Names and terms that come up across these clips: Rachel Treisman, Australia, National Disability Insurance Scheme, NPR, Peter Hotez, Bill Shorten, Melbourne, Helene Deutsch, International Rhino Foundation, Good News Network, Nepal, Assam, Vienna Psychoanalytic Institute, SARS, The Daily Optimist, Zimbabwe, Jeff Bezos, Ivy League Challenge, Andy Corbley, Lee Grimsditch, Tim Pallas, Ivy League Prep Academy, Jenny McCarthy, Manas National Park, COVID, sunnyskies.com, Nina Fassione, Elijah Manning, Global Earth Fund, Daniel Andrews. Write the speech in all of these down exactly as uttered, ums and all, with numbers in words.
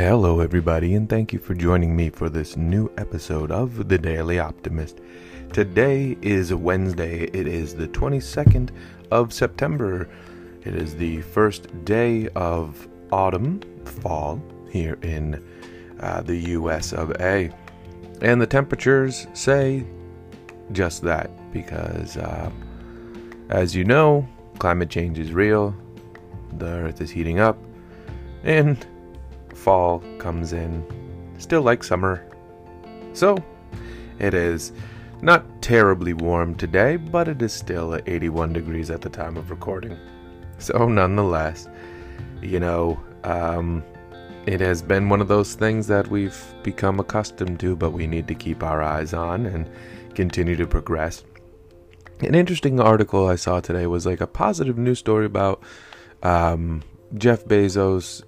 Hello everybody, and thank you for joining me for this new episode of The Daily Optimist. Today is Wednesday. It is the twenty-second of September. It is the first day of autumn, fall, here in uh, the U S of A. And the temperatures say just that, because uh, as you know, climate change is real, the earth is heating up, and fall comes in, still like summer. So, it is not terribly warm today, but it is still at eighty-one degrees at the time of recording. So, nonetheless, you know, um, it has been one of those things that we've become accustomed to, but we need to keep our eyes on and continue to progress. An interesting article I saw today was like a positive news story about um, Jeff Bezos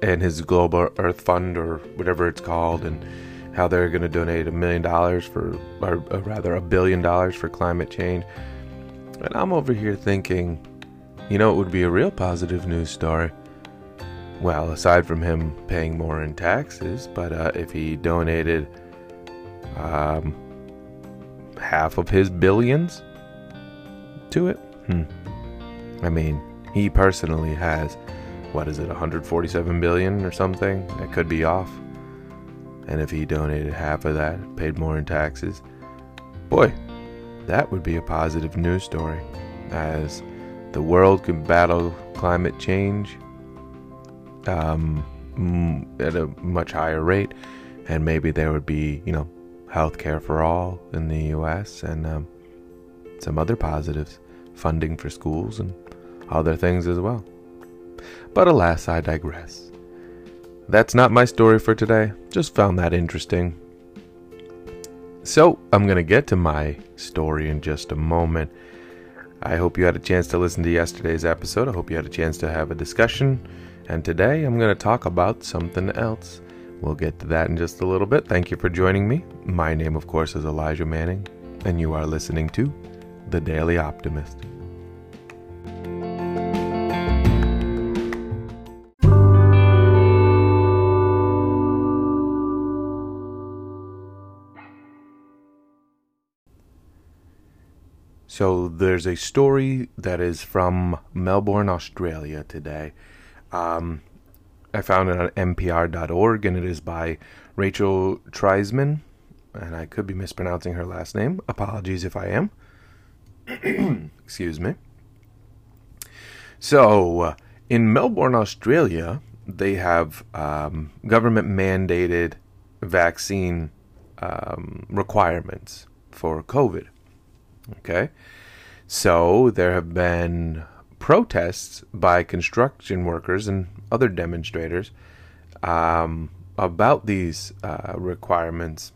and his Global Earth Fund, or whatever it's called, and how they're going to donate a million dollars for, or rather a billion dollars for climate change. And I'm over here thinking, you know, it would be a real positive news story. Well, aside from him paying more in taxes, but uh, if he donated um, half of his billions to it, hmm. I mean, he personally has, what is it, one hundred forty-seven billion or something? It could be off. And if he donated half of that, paid more in taxes, boy, that would be a positive news story. As the world could battle climate change um, at a much higher rate, and maybe there would be, you know, healthcare for all in the U S, and um, some other positives, funding for schools and other things as well. But alas, I digress. That's not my story for today. Just found that interesting. So, I'm going to get to my story in just a moment. I hope you had a chance to listen to yesterday's episode. I hope you had a chance to have a discussion. And today, I'm going to talk about something else. We'll get to that in just a little bit. Thank you for joining me. My name, of course, is Elijah Manning, and you are listening to The Daily Optimist. So there's a story that is from Melbourne, Australia today. Um, I found it on N P R dot org, and it is by Rachel Treisman, and I could be mispronouncing her last name. Apologies if I am. Excuse me. So uh, in Melbourne, Australia, they have um, government-mandated vaccine um, requirements for COVID. Okay, so there have been protests by construction workers and other demonstrators um, about these uh, requirements.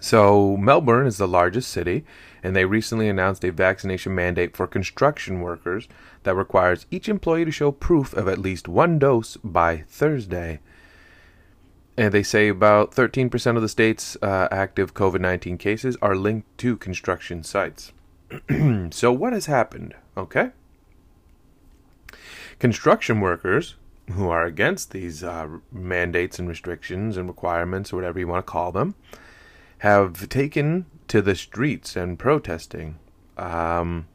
So Melbourne is the largest city, and they recently announced a vaccination mandate for construction workers that requires each employee to show proof of at least one dose by Thursday. And they say about thirteen percent of the state's uh, active COVID nineteen cases are linked to construction sites. So what has happened? Okay. Construction workers who are against these uh, mandates and restrictions and requirements, or whatever you want to call them, have taken to the streets and protesting. Um,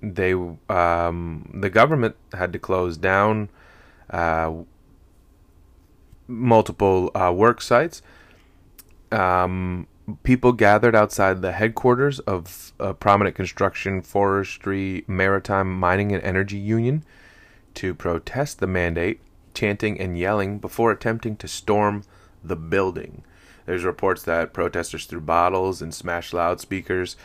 they, um, the government had to close down Uh, multiple uh, work sites. Um, people gathered outside the headquarters of a prominent construction, forestry, maritime, mining, and energy union to protest the mandate, chanting and yelling before attempting to storm the building. There's reports that protesters threw bottles and smashed loudspeakers.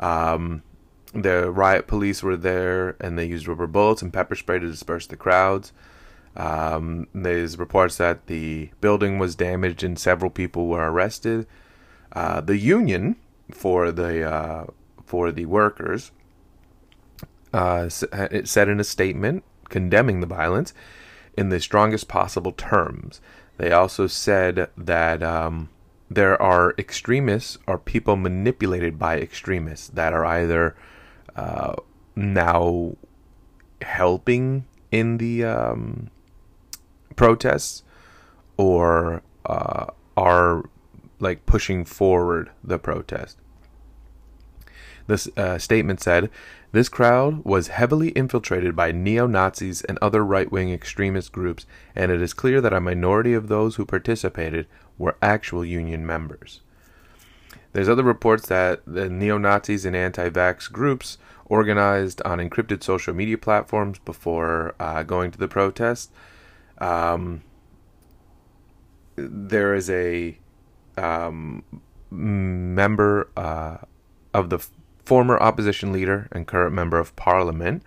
Um, the riot police were there, and they used rubber bullets and pepper spray to disperse the crowds. Um, there's reports that the building was damaged and several people were arrested. Uh, the union for the uh, for the workers uh, it said in a statement condemning the violence in the strongest possible terms. They also said that um, there are extremists or people manipulated by extremists that are either uh, now helping in the um, protests or uh, are like pushing forward the protest. This uh, statement said, "This crowd was heavily infiltrated by neo-Nazis and other right-wing extremist groups, and it is clear that a minority of those who participated were actual union members." There's other reports that the neo-Nazis and anti-vax groups organized on encrypted social media platforms before uh, going to the protest. Um, there is a um, member uh, of the former opposition leader and current member of parliament.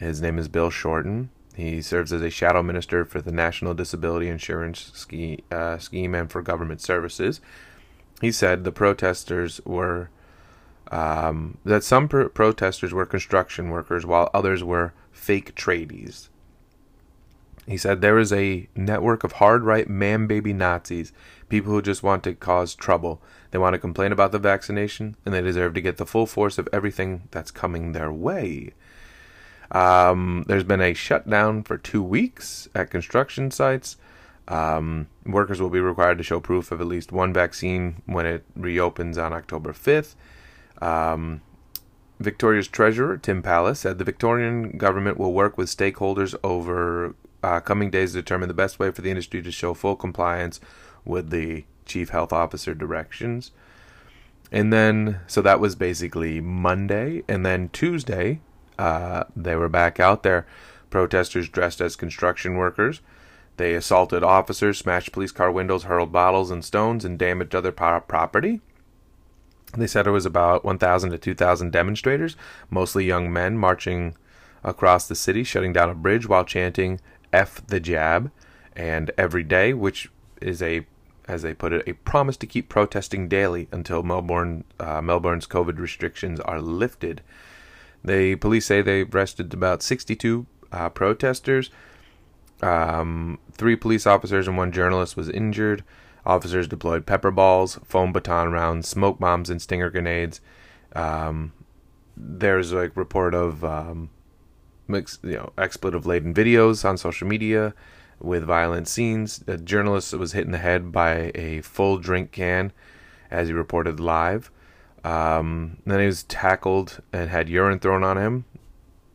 His name is Bill Shorten. He serves as a shadow minister for the National Disability Insurance Scheme, uh, scheme and for government services. He said the protesters were, um, that some pro- protesters were construction workers while others were fake tradies. He said there is a network of hard right man baby Nazis, people who just want to cause trouble. They want to complain about the vaccination, and they deserve to get the full force of everything that's coming their way. Um, there's been a shutdown for two weeks at construction sites. Um, workers will be required to show proof of at least one vaccine when it reopens on October fifth. Um, Victoria's Treasurer, Tim Pallas, said the Victorian government will work with stakeholders over uh, coming days to determine the best way for the industry to show full compliance with the Chief Health Officer directions. And then, so that was basically Monday, and then Tuesday, uh, they were back out there. Protesters dressed as construction workers. They assaulted officers, smashed police car windows, hurled bottles and stones, and damaged other property. They said it was about one thousand to two thousand demonstrators, mostly young men, marching across the city, shutting down a bridge while chanting "F the jab" and "Every day," which is a, as they put it, a promise to keep protesting daily until Melbourne, uh, Melbourne's COVID restrictions are lifted. The police say they arrested about sixty-two uh, protesters. Um, three police officers and one journalist was injured. Officers deployed pepper balls, foam baton rounds, smoke bombs, and stinger grenades. Um, there's like report of um, mixed, you know, expletive-laden videos on social media with violent scenes. A journalist was hit in the head by a full drink can, as he reported live. Um, then he was tackled and had urine thrown on him.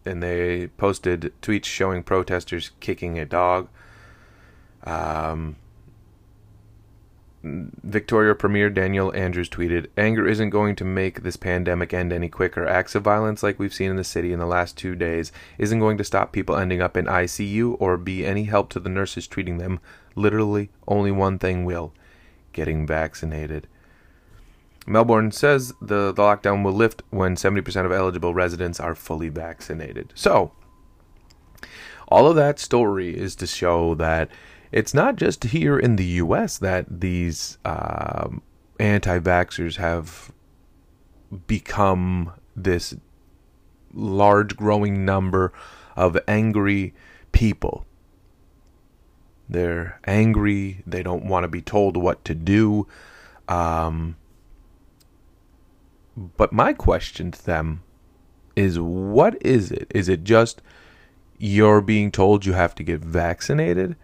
And they posted tweets showing protesters kicking a dog. Um, Victoria Premier Daniel Andrews tweeted, "Anger isn't going to make this pandemic end any quicker. Acts of violence like we've seen in the city in the last two days isn't going to stop people ending up in I C U or be any help to the nurses treating them. Literally, only one thing will: getting vaccinated." Melbourne says the, the lockdown will lift when seventy percent of eligible residents are fully vaccinated. So, all of that story is to show that it's not just here in the U S that these um, anti-vaxxers have become this large growing number of angry people. They're angry. They don't want to be told what to do. Um... But my question to them is, what is it? Is it just you're being told you have to get vaccinated?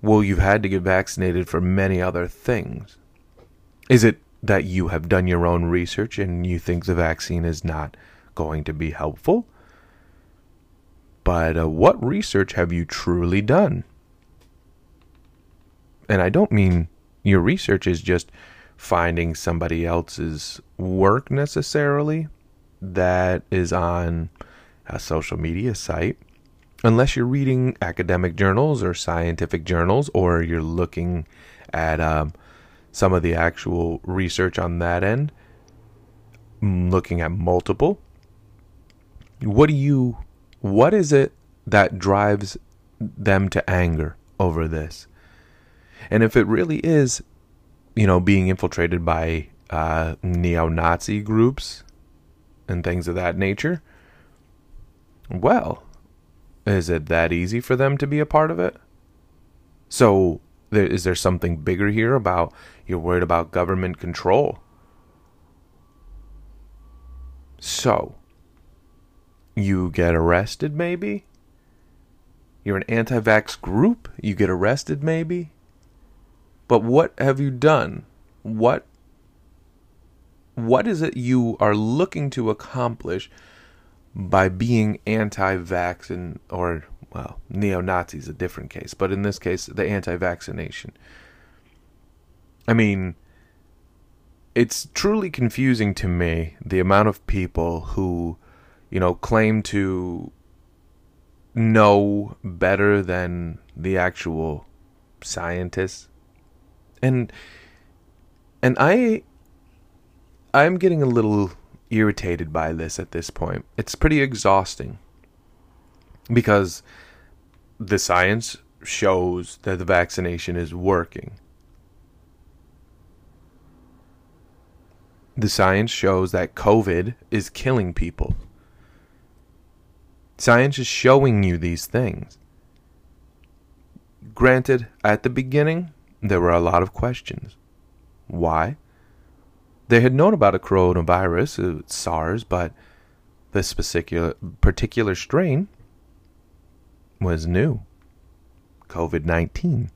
Well, you've had to get vaccinated for many other things. Is it that you have done your own research and you think the vaccine is not going to be helpful? But uh, what research have you truly done? And I don't mean your research is just finding somebody else's work necessarily that is on a social media site, unless you're reading academic journals or scientific journals, or you're looking at um, some of the actual research on that end, looking at multiple. What do you, what is it that drives them to anger over this? And if it really is, you know, being infiltrated by uh, neo-Nazi groups and things of that nature, well, is it that easy for them to be a part of it? So, there, is there something bigger here about you're worried about government control? So, you get arrested maybe? you're an anti-vax group, you get arrested maybe. But what have you done? What what is it you are looking to accomplish by being anti-vax and, or, well, neo-Nazi is a different case, but in this case, the anti-vaccination? I mean, it's truly confusing to me, the amount of people who, you know, claim to know better than the actual scientists. And and I I'm getting a little irritated by this at this point. It's pretty exhausting because the science shows that the vaccination is working. The science shows that COVID is killing people. Science is showing you these things. Granted, at the beginning, there were a lot of questions. Why? They had known about a coronavirus, SARS, but this particular, particular strain was new. COVID nineteen.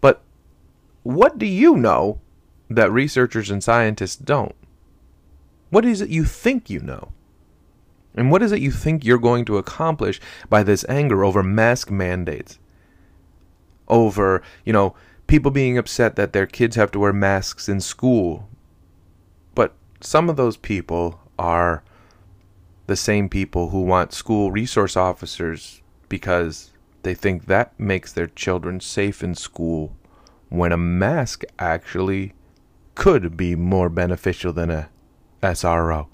But what do you know that researchers and scientists don't? What is it you think you know? And what is it you think you're going to accomplish by this anger over mask mandates? Over, you know, people being upset that their kids have to wear masks in school. But some of those people are the same people who want school resource officers because they think that makes their children safe in school, when a mask actually could be more beneficial than a S R O.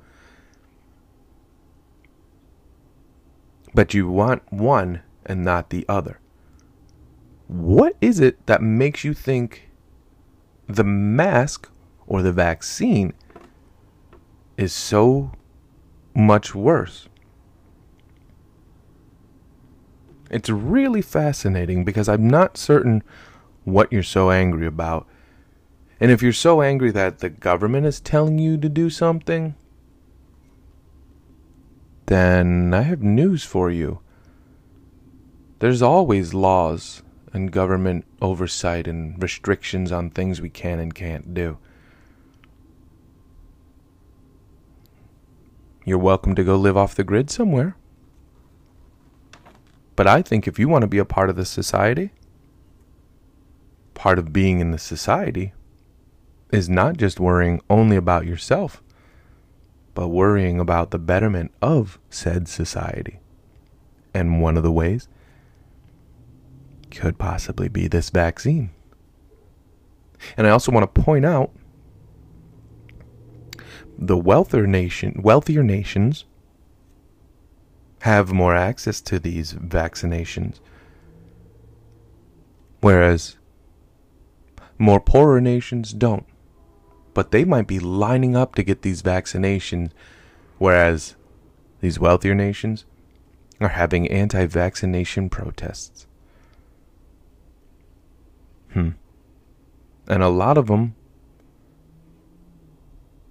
But you want one and not the other. What is it that makes you think the mask or the vaccine is so much worse? It's really fascinating because I'm not certain what you're so angry about. And if you're so angry that the government is telling you to do something, then I have news for you. There's always laws and government oversight and restrictions on things we can and can't do. You're welcome to go live off the grid somewhere. But I think if you want to be a part of the society, part of being in the society is not just worrying only about yourself, but worrying about the betterment of said society. And one of the ways could possibly be this vaccine. And I also want to point out the wealthier nation, wealthier nations have more access to these vaccinations, whereas more poorer nations don't. But they might be lining up to get these vaccinations, whereas these wealthier nations are having anti-vaccination protests. Hmm. And a lot of them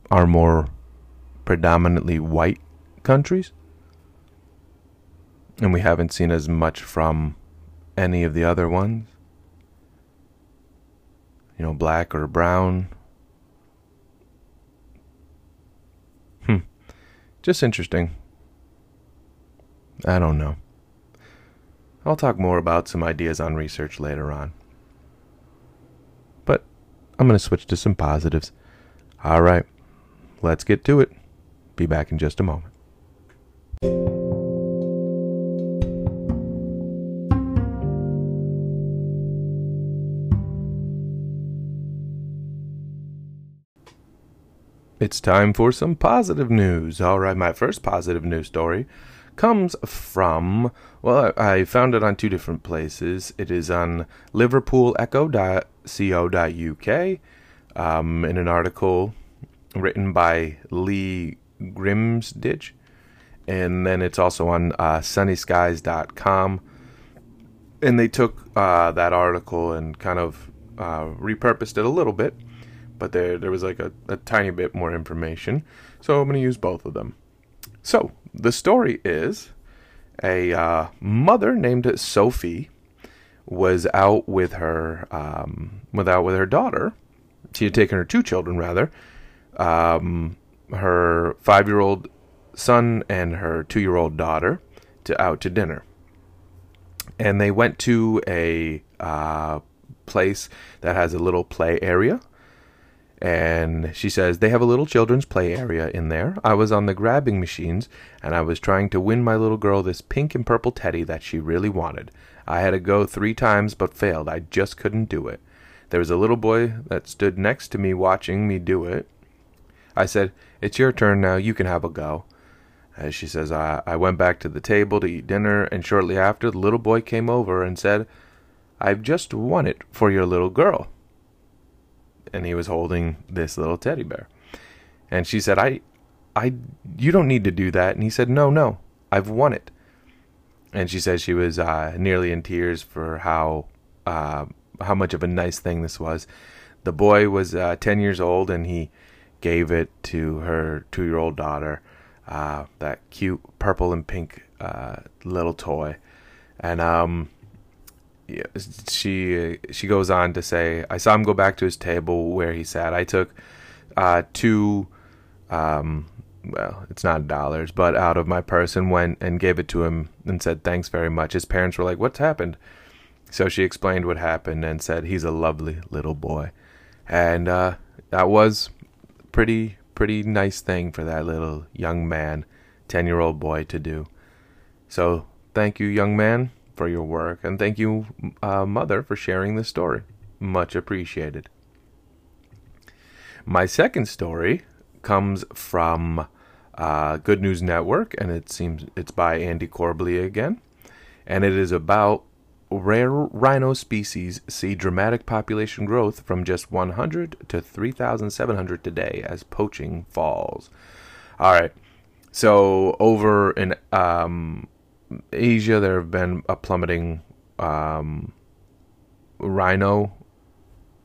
are more predominantly white countries. And we haven't seen as much from any of the other ones. You know, black or brown. Just interesting. I don't know. I'll talk more about some ideas on research later on. But I'm going to switch to some positives. All right, let's get to it. Be back in just a moment. It's time for some positive news. All right, my first positive news story comes from, well, I found it on two different places. It is on liverpool echo dot co dot u k um, in an article written by Lee Grimsditch. And then it's also on uh, sunny skies dot com. And they took uh, that article and kind of uh, repurposed it a little bit. But there there was like a, a tiny bit more information. So I'm going to use both of them. So the story is, a uh, mother named Sophie was out with her, um, without with her daughter. She had taken her two children, rather, um, her five-year-old son and her two-year-old daughter, to out to dinner. And they went to a uh, place that has a little play area. And she says, they have a little children's play area in there. I was on the grabbing machines, and I was trying to win my little girl this pink and purple teddy that she really wanted. I had to go three times but failed. I just couldn't do it. There was a little boy that stood next to me watching me do it. I said, it's your turn now. You can have a go. As she says, I, I went back to the table to eat dinner, and shortly after, the little boy came over and said, I've just won it for your little girl. And he was holding this little teddy bear. And she said, I, I, you don't need to do that. And he said, no, no, I've won it. And she said she was uh, nearly in tears for how uh, how much of a nice thing this was. The boy was uh, ten years old, and he gave it to her two-year-old daughter, uh, that cute purple and pink uh, little toy. And um. She she goes on to say, I saw him go back to his table where he sat. I took uh, two, um, well, it's not dollars, but out of my purse and went and gave it to him and said, thanks very much. His parents were like, what's happened? So she explained what happened and said, he's a lovely little boy. And uh, that was pretty, pretty nice thing for that little young man, ten-year-old boy to do. So thank you, young man, for your work, and thank you, uh, mother, for sharing this story. Much appreciated. My second story comes from uh, Good News Network, and it seems it's by Andy Corbley again, and it is about rare rhino species see dramatic population growth from just one hundred to three thousand seven hundred today as poaching falls. All right, so over in um. Asia, there have been a plummeting um, rhino,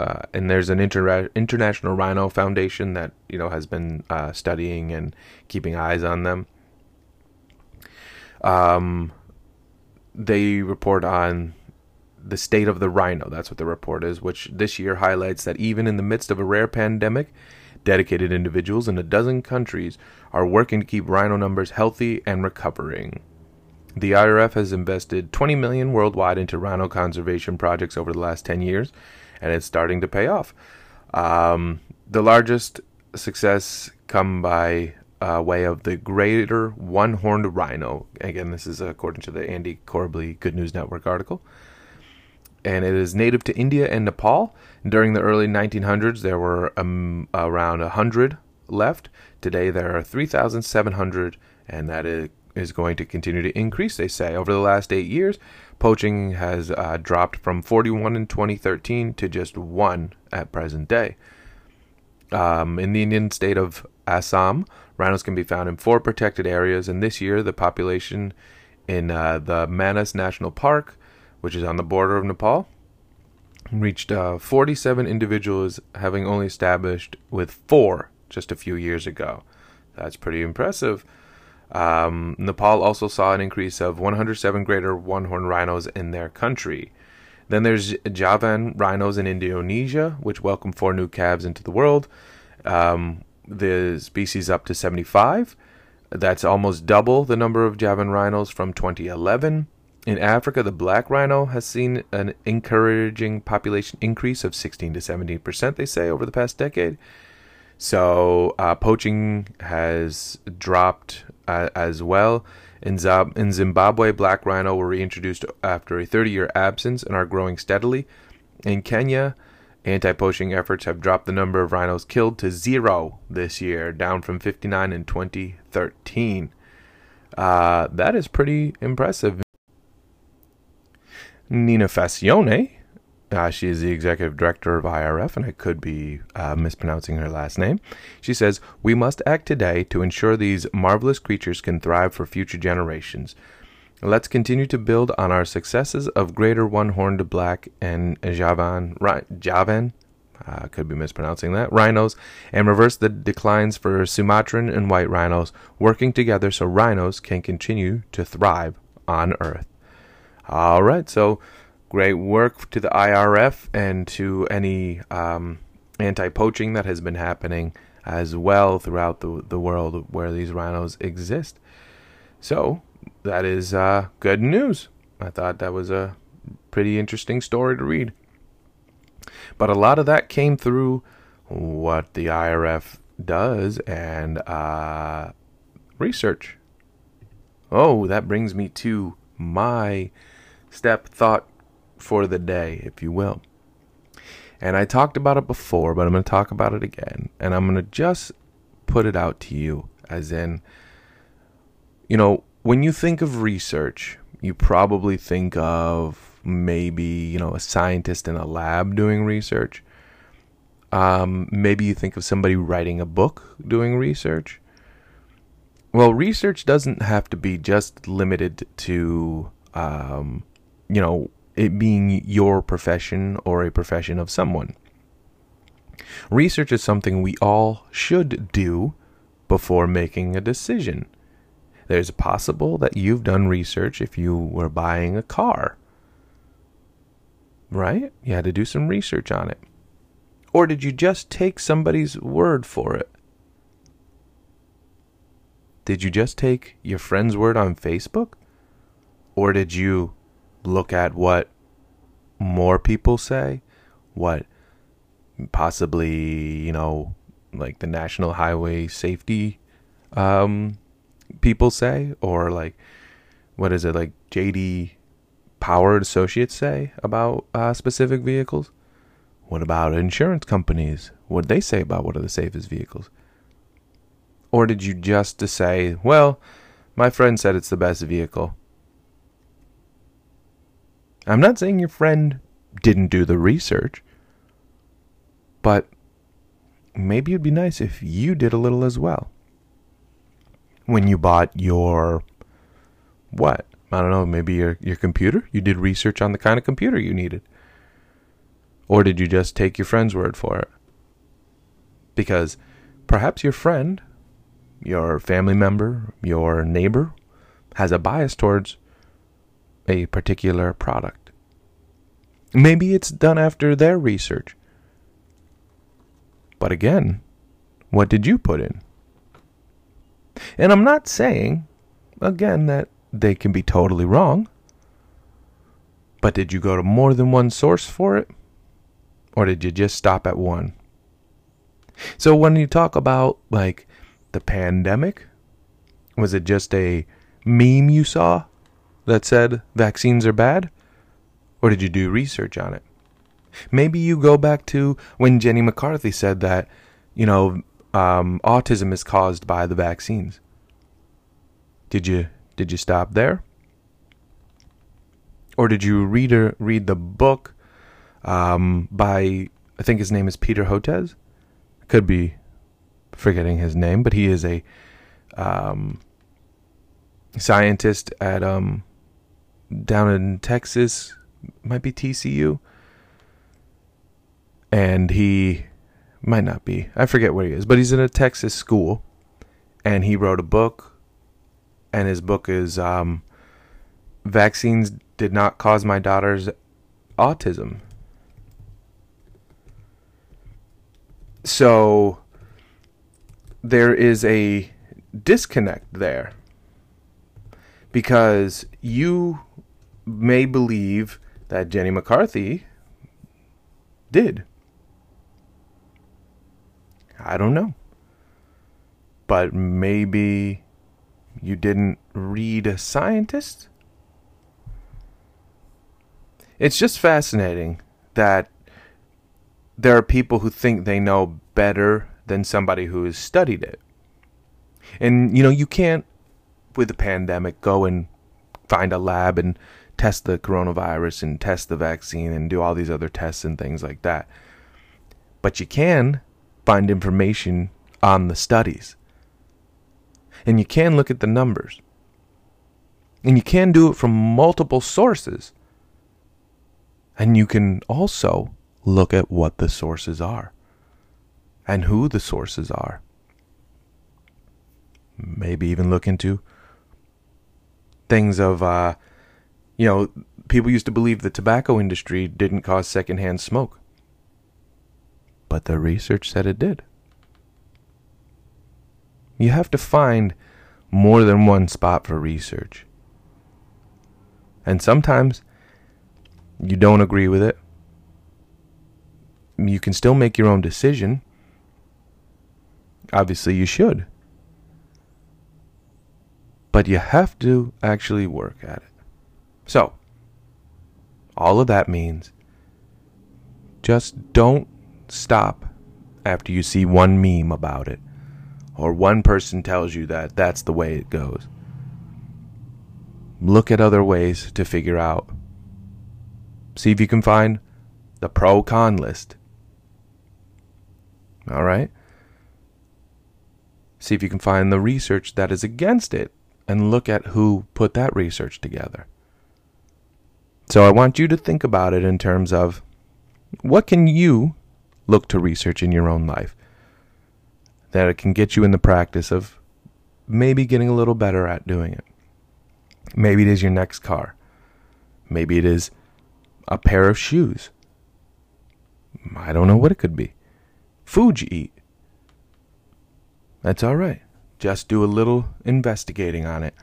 uh, and there's an inter- International Rhino Foundation that, you know, has been uh, studying and keeping eyes on them. Um, they report on the state of the rhino. That's what the report is, which this year highlights that even in the midst of a rare pandemic, dedicated individuals in a dozen countries are working to keep rhino numbers healthy and recovering. The I R F has invested twenty million dollars worldwide into rhino conservation projects over the last ten years, and it's starting to pay off. Um, the largest success come by uh, way of the greater one-horned rhino. Again, this is according to the Andy Corbley Good News Network article. And it is native to India and Nepal. During the early nineteen hundreds, there were um, around one hundred left. Today, there are three thousand seven hundred, and that is... is going to continue to increase, they say. Over the last eight years, poaching has uh, dropped from forty-one in twenty thirteen to just one at present day. Um, in the Indian state of Assam, rhinos can be found in four protected areas, and this year the population in uh, the Manas National Park, which is on the border of Nepal, reached uh, forty-seven individuals, having only established with four just a few years ago. That's pretty impressive. Um, Nepal also saw an increase of one hundred seven greater one-horned rhinos in their country. Then there's Javan rhinos in Indonesia, which welcomed four new calves into the world. Um, the species up to seventy-five. That's almost double the number of Javan rhinos from twenty eleven. In Africa, the black rhino has seen an encouraging population increase of sixteen to seventeen percent, they say, over the past decade. So uh, poaching has dropped uh, as well. In, Zab- in Zimbabwe, black rhino were reintroduced after a thirty-year absence and are growing steadily. In Kenya, anti-poaching efforts have dropped the number of rhinos killed to zero this year, down from fifty-nine in twenty thirteen. Uh, that is pretty impressive. Nina Fassione. Uh, she is the executive director of I R F, and I could be uh, mispronouncing her last name. She says, we must act today to ensure these marvelous creatures can thrive for future generations. Let's continue to build on our successes of greater one-horned black and Javan, ri- Javan uh, could be mispronouncing that, rhinos, and reverse the declines for Sumatran and white rhinos, working together so rhinos can continue to thrive on Earth. All right, so great work to the I R F and to any um, anti-poaching that has been happening as well throughout the, the world where these rhinos exist. So that is uh, good news. I thought that was a pretty interesting story to read. But a lot of that came through what the I R F does and uh, research. Oh, that brings me to my step thought for the day, if you will. And I talked about it before, but I'm going to talk about it again. And I'm going to just put it out to you as in, you know, when you think of research, you probably think of maybe, you know, a scientist in a lab doing research. Um, maybe you think of somebody writing a book doing research. Well, research doesn't have to be just limited to, um, you know, it being your profession or a profession of someone. Research is something we all should do before making a decision. There's possible that you've done research if you were buying a car, right? You had to do some research on it. Or did you just take somebody's word for it? Did you just take your friend's word on Facebook? Or did you look at what more people say? What possibly, you know, like the National Highway Safety um, people say? Or like, what is it, like J D Power Associates say about uh, specific vehicles? What about insurance companies? What do they say about what are the safest vehicles? Or did you just to say, well, my friend said it's the best vehicle? I'm not saying your friend didn't do the research, but maybe it'd be nice if you did a little as well. When you bought your, what? I don't know, maybe your, your computer? You did research on the kind of computer you needed. Or did you just take your friend's word for it? Because perhaps your friend, your family member, your neighbor has a bias towards a particular product. Maybe it's done after their research. But again, what did you put in? And I'm not saying, again, that they can be totally wrong. But did you go to more than one source for it? Or did you just stop at one? So when you talk about, like, the pandemic, was it just a meme you saw that said vaccines are bad? Or did you do research on it? Maybe you go back to when Jenny McCarthy said that, you know, um, autism is caused by the vaccines. Did you did you stop there? Or did you read or read the book um, by, I think his name is Peter Hotez? Could be forgetting his name, but he is a um, scientist at um, down in Texas, might be T C U, and he might not be, I forget where he is, but he's in a Texas school, and he wrote a book, and his book is um, Vaccines Did Not Cause My Daughter's Autism. So there is a disconnect there because you may believe that Jenny McCarthy did. I don't know. But maybe you didn't read a scientist? It's just fascinating that there are people who think they know better than somebody who has studied it. And, you know, you can't, with the pandemic, go and find a lab and test the coronavirus and test the vaccine and do all these other tests and things like that. But you can find information on the studies. And you can look at the numbers. And you can do it from multiple sources. And you can also look at what the sources are and who the sources are. Maybe even look into things of, uh, you know, people used to believe the tobacco industry didn't cause secondhand smoke. But the research said it did. You have to find more than one spot for research. And sometimes you don't agree with it. You can still make your own decision. Obviously you should. But you have to actually work at it. So, all of that means just don't stop after you see one meme about it, or one person tells you that that's the way it goes. Look at other ways to figure out. See if you can find the pro-con list. All right? See if you can find the research that is against it and look at who put that research together. So I want you to think about it in terms of what can you look to research in your own life that it can get you in the practice of maybe getting a little better at doing it. Maybe it is your next car. Maybe it is a pair of shoes. I don't know what it could be. Food you eat. That's all right. Just do a little investigating on it.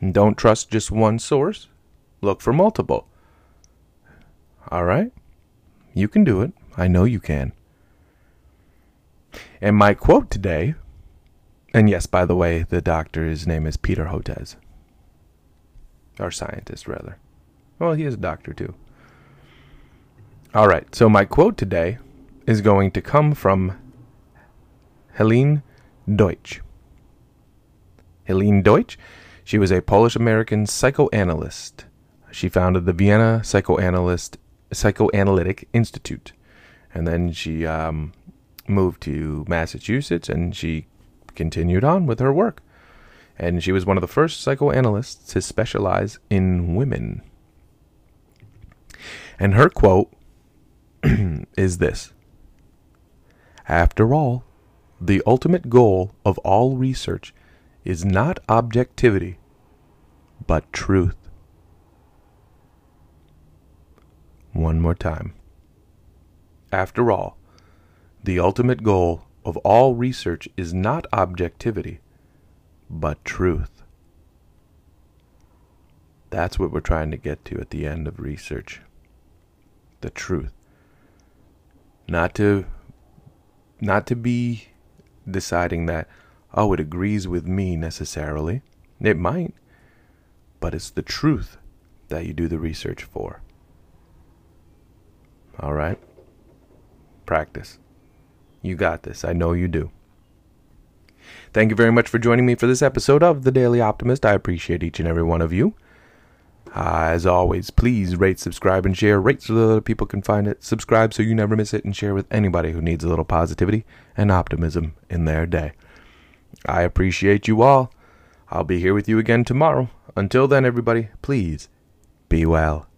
And don't trust just one source. Look for multiple. All right? You can do it. I know you can. And my quote today, and yes, by the way, the doctor, his name is Peter Hotez. Or scientist, rather. Well, he is a doctor, too. All right, so my quote today is going to come from Helene Deutsch. Helene Deutsch, she was a Polish-American psychoanalyst. She founded the Vienna Psychoanalyst, Psychoanalytic Institute. And then she um, moved to Massachusetts, and she continued on with her work. And she was one of the first psychoanalysts to specialize in women. And her quote is this. After all, the ultimate goal of all research is not objectivity, but truth. One more time. After all, the ultimate goal of all research is not objectivity, but truth. That's what we're trying to get to at the end of research. The truth. Not to, not to be deciding that, oh, it agrees with me necessarily. It might, but it's the truth that you do the research for. All right? Practice. You got this. I know you do. Thank you very much for joining me for this episode of The Daily Optimist. I appreciate each and every one of you. Uh, as always, please rate, subscribe, and share. Rate so that other people can find it. Subscribe so you never miss it, and share with anybody who needs a little positivity and optimism in their day. I appreciate you all. I'll be here with you again tomorrow. Until then, everybody, please be well.